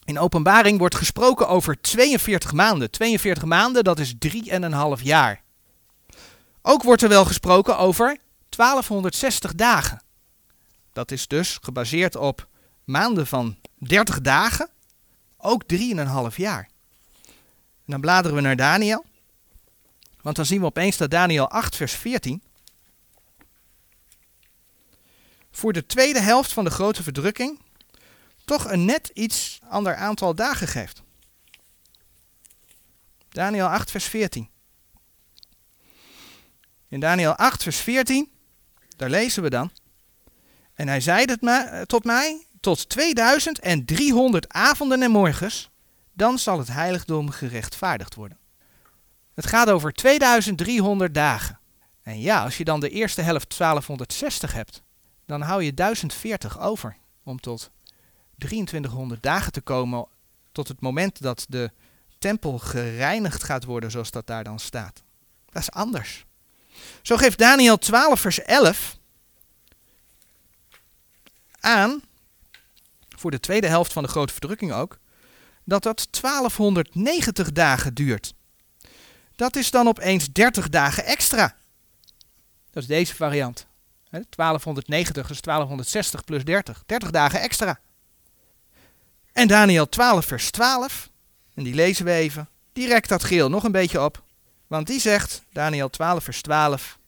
In Openbaring wordt gesproken over tweeënveertig maanden. tweeënveertig maanden, dat is drie en een half jaar. Ook wordt er wel gesproken over twaalfhonderdzestig dagen. Dat is dus gebaseerd op maanden van dertig dagen, ook drie en een half jaar. En dan bladeren we naar Daniël. Want dan zien we opeens dat Daniël acht vers veertien. Voor de tweede helft van de grote verdrukking toch een net iets ander aantal dagen geeft. Daniël acht vers veertien. In Daniël acht vers veertien, daar lezen we dan. En hij zeide het ma- tot mij, tot tweeduizend driehonderd avonden en morgens, dan zal het heiligdom gerechtvaardigd worden. Het gaat over tweeduizend driehonderd dagen. En ja, als je dan de eerste helft twaalfhonderdzestig hebt, dan hou je duizend veertig over om tot drieëntwintighonderd dagen te komen, tot het moment dat de tempel gereinigd gaat worden, zoals dat daar dan staat. Dat is anders. Zo geeft Daniël twaalf vers elf aan, voor de tweede helft van de grote verdrukking ook, dat dat twaalfhonderdnegentig dagen duurt. Dat is dan opeens dertig dagen extra. Dat is deze variant. twaalfhonderdnegentig, dus twaalfhonderdzestig plus dertig. dertig dagen extra. En Daniël twaalf vers twaalf, en die lezen we even, die rekt dat geel nog een beetje op. Want die zegt, Daniël twaalf vers twaalf,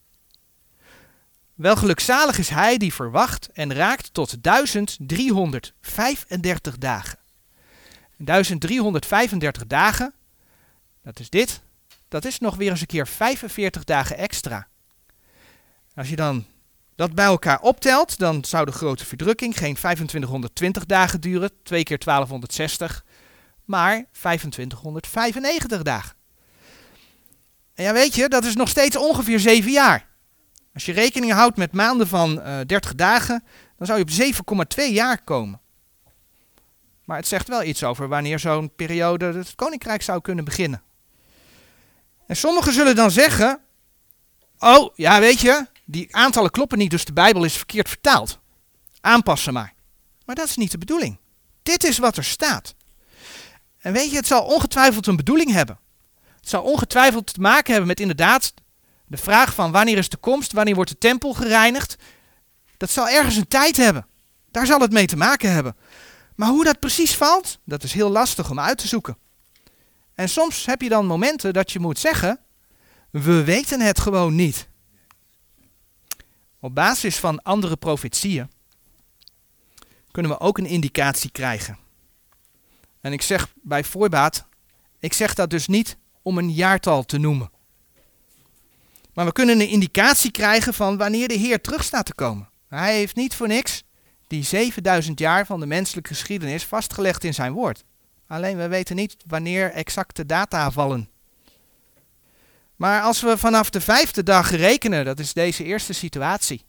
wel gelukzalig is hij die verwacht en raakt tot duizend driehonderdvijfendertig dagen. duizend driehonderdvijfendertig dagen, dat is dit, dat is nog weer eens een keer vijfenveertig dagen extra. Als je dan dat bij elkaar optelt, dan zou de grote verdrukking geen vijfentwintighonderdtwintig dagen duren, twee keer twaalfhonderdzestig, maar vijfentwintighonderdvijfennegentig dagen. En ja, weet je, dat is nog steeds ongeveer zeven jaar. Als je rekening houdt met maanden van uh, dertig dagen, dan zou je op zeven komma twee jaar komen. Maar het zegt wel iets over wanneer zo'n periode het koninkrijk zou kunnen beginnen. En sommigen zullen dan zeggen, oh, ja, weet je, die aantallen kloppen niet, dus de Bijbel is verkeerd vertaald. Aanpassen maar. Maar dat is niet de bedoeling. Dit is wat er staat. En weet je, het zal ongetwijfeld een bedoeling hebben. Het zal ongetwijfeld te maken hebben met inderdaad de vraag van wanneer is de komst, wanneer wordt de tempel gereinigd. Dat zal ergens een tijd hebben. Daar zal het mee te maken hebben. Maar hoe dat precies valt, dat is heel lastig om uit te zoeken. En soms heb je dan momenten dat je moet zeggen, we weten het gewoon niet. Op basis van andere profetieën kunnen we ook een indicatie krijgen. En ik zeg bij voorbaat, ik zeg dat dus niet om een jaartal te noemen. Maar we kunnen een indicatie krijgen van wanneer de Heer terug staat te komen. Hij heeft niet voor niks die zevenduizend jaar van de menselijke geschiedenis vastgelegd in zijn woord. Alleen we weten niet wanneer exacte data vallen. Maar als we vanaf de vijfde dag rekenen, dat is deze eerste situatie.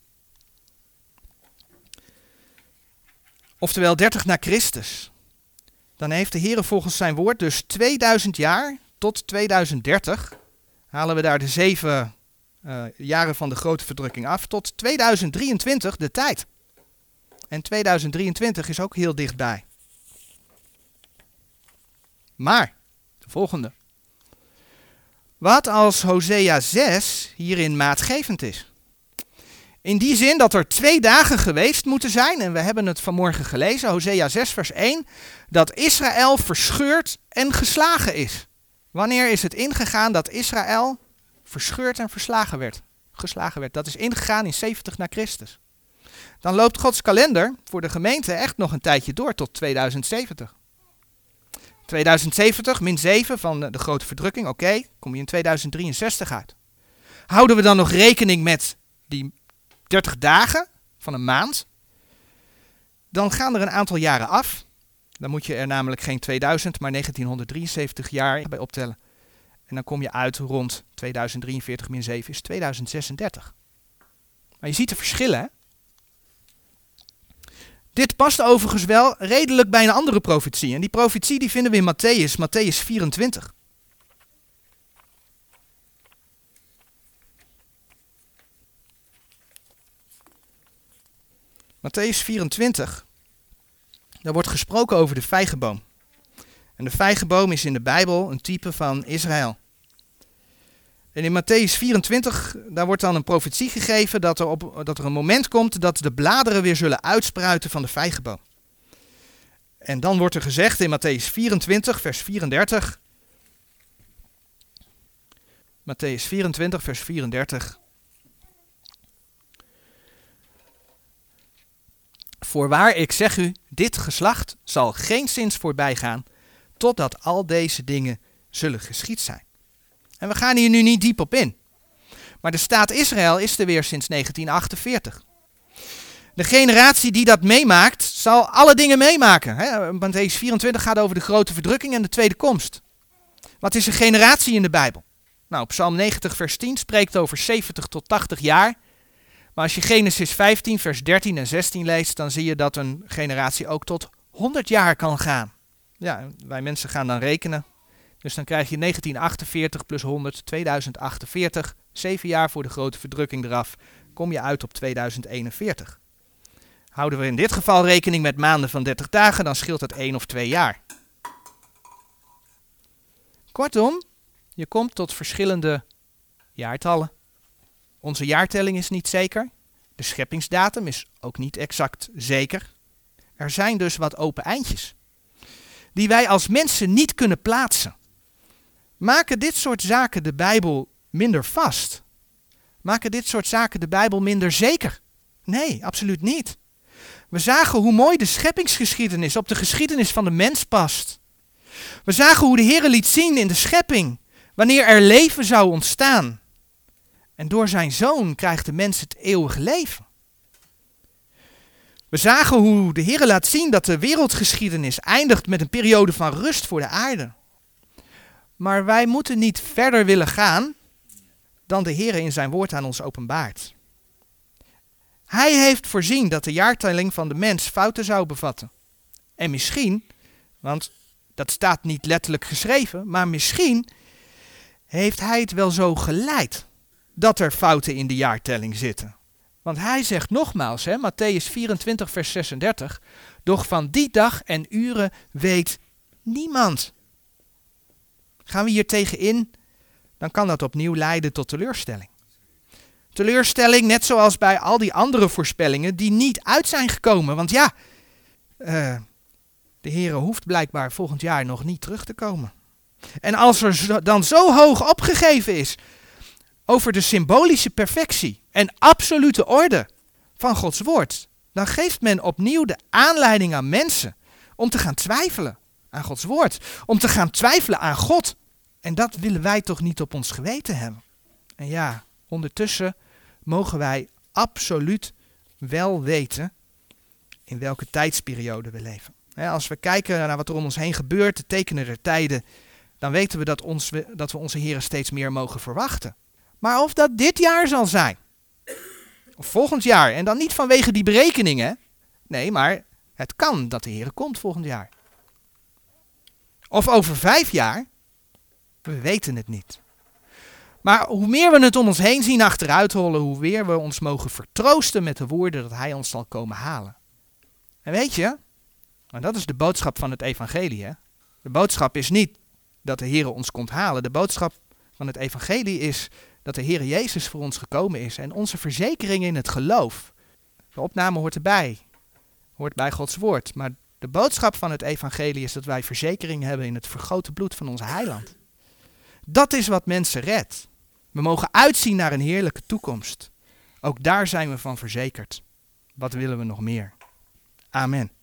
Oftewel dertig na Christus. Dan heeft de Heer volgens zijn woord dus tweeduizend jaar... Tot tweeduizend dertig halen we daar de zeven uh, jaren van de grote verdrukking af. Tot tweeduizend drieëntwintig de tijd. En tweeduizend drieëntwintig is ook heel dichtbij. Maar, de volgende. Wat als Hosea zes hierin maatgevend is? In die zin dat er twee dagen geweest moeten zijn, en we hebben het vanmorgen gelezen, Hosea zes vers één, dat Israël verscheurd en geslagen is. Wanneer is het ingegaan dat Israël verscheurd en verslagen werd? Geslagen werd. Dat is ingegaan in zeventig na Christus. Dan loopt Gods kalender voor de gemeente echt nog een tijdje door tot tweeduizend zeventig. tweeduizend zeventig min zeven van de grote verdrukking. Oké, okay, kom je in tweeduizend drieënzestig uit. Houden we dan nog rekening met die dertig dagen van een maand? Dan gaan er een aantal jaren af. Dan moet je er namelijk geen tweeduizend, maar negentienhonderddrieënzeventig jaar bij optellen. En dan kom je uit rond tweeduizend drieënveertig min zeven is tweeduizend zesendertig. Maar je ziet de verschillen, hè? Dit past overigens wel redelijk bij een andere profetie. En die profetie die vinden we in Mattheüs, Mattheüs vierentwintig. Mattheüs vierentwintig, daar wordt gesproken over de vijgenboom. En de vijgenboom is in de Bijbel een type van Israël. En in Mattheüs vierentwintig, daar wordt dan een profetie gegeven dat er, op, dat er een moment komt dat de bladeren weer zullen uitspruiten van de vijgenboom. En dan wordt er gezegd in Mattheüs vierentwintig, vers vierendertig. Mattheüs vierentwintig, vers vierendertig. Voorwaar, ik zeg u, dit geslacht zal geenszins voorbij gaan, totdat al deze dingen zullen geschied zijn. En we gaan hier nu niet diep op in. Maar de staat Israël is er weer sinds negentien achtenveertig. De generatie die dat meemaakt, zal alle dingen meemaken. Mattheüs vierentwintig gaat over de grote verdrukking en de tweede komst. Wat is een generatie in de Bijbel? Nou, Psalm negentig vers tien spreekt over zeventig tot tachtig jaar. Maar als je Genesis vijftien vers dertien en zestien leest, dan zie je dat een generatie ook tot honderd jaar kan gaan. Ja, wij mensen gaan dan rekenen. Dus dan krijg je negentien achtenveertig plus honderd, tweeduizend achtenveertig. Zeven jaar voor de grote verdrukking eraf. Kom je uit op tweeduizend eenenveertig. Houden we in dit geval rekening met maanden van dertig dagen, dan scheelt dat één of twee jaar. Kortom, je komt tot verschillende jaartallen. Onze jaartelling is niet zeker. De scheppingsdatum is ook niet exact zeker. Er zijn dus wat open eindjes, die wij als mensen niet kunnen plaatsen. Maken dit soort zaken de Bijbel minder vast? Maken dit soort zaken de Bijbel minder zeker? Nee, absoluut niet. We zagen hoe mooi de scheppingsgeschiedenis op de geschiedenis van de mens past. We zagen hoe de Heer liet zien in de schepping wanneer er leven zou ontstaan. En door zijn Zoon krijgt de mens het eeuwige leven. We zagen hoe de Heer laat zien dat de wereldgeschiedenis eindigt met een periode van rust voor de aarde. Maar wij moeten niet verder willen gaan dan de Heer in zijn woord aan ons openbaart. Hij heeft voorzien dat de jaartelling van de mens fouten zou bevatten. En misschien, want dat staat niet letterlijk geschreven, maar misschien heeft hij het wel zo geleid dat er fouten in de jaartelling zitten. Want hij zegt nogmaals, hè, Mattheüs vierentwintig vers zesendertig, doch van die dag en uren weet niemand. Gaan we hier tegen in, dan kan dat opnieuw leiden tot teleurstelling. Teleurstelling, net zoals bij al die andere voorspellingen die niet uit zijn gekomen. Want ja, uh, de Heere hoeft blijkbaar volgend jaar nog niet terug te komen. En als er zo, dan zo hoog opgegeven is over de symbolische perfectie en absolute orde van Gods woord, dan geeft men opnieuw de aanleiding aan mensen om te gaan twijfelen aan Gods woord. Om te gaan twijfelen aan God. En dat willen wij toch niet op ons geweten hebben. En ja, ondertussen mogen wij absoluut wel weten in welke tijdsperiode we leven. He, als we kijken naar wat er om ons heen gebeurt, de tekenen der tijden, dan weten we dat, ons, dat we onze Here steeds meer mogen verwachten. Maar of dat dit jaar zal zijn, of volgend jaar, en dan niet vanwege die berekeningen, nee, maar het kan dat de Here komt volgend jaar. Of over vijf jaar, we weten het niet. Maar hoe meer we het om ons heen zien achteruithollen, hoe meer we ons mogen vertroosten met de woorden dat hij ons zal komen halen. En weet je, en dat is de boodschap van het evangelie. Hè? De boodschap is niet dat de Heer ons komt halen. De boodschap van het evangelie is dat de Heer Jezus voor ons gekomen is. En onze verzekering in het geloof. De opname hoort erbij. Hoort bij Gods woord. Maar de boodschap van het evangelie is dat wij verzekering hebben in het vergoten bloed van onze heiland. Dat is wat mensen redt. We mogen uitzien naar een heerlijke toekomst. Ook daar zijn we van verzekerd. Wat willen we nog meer? Amen.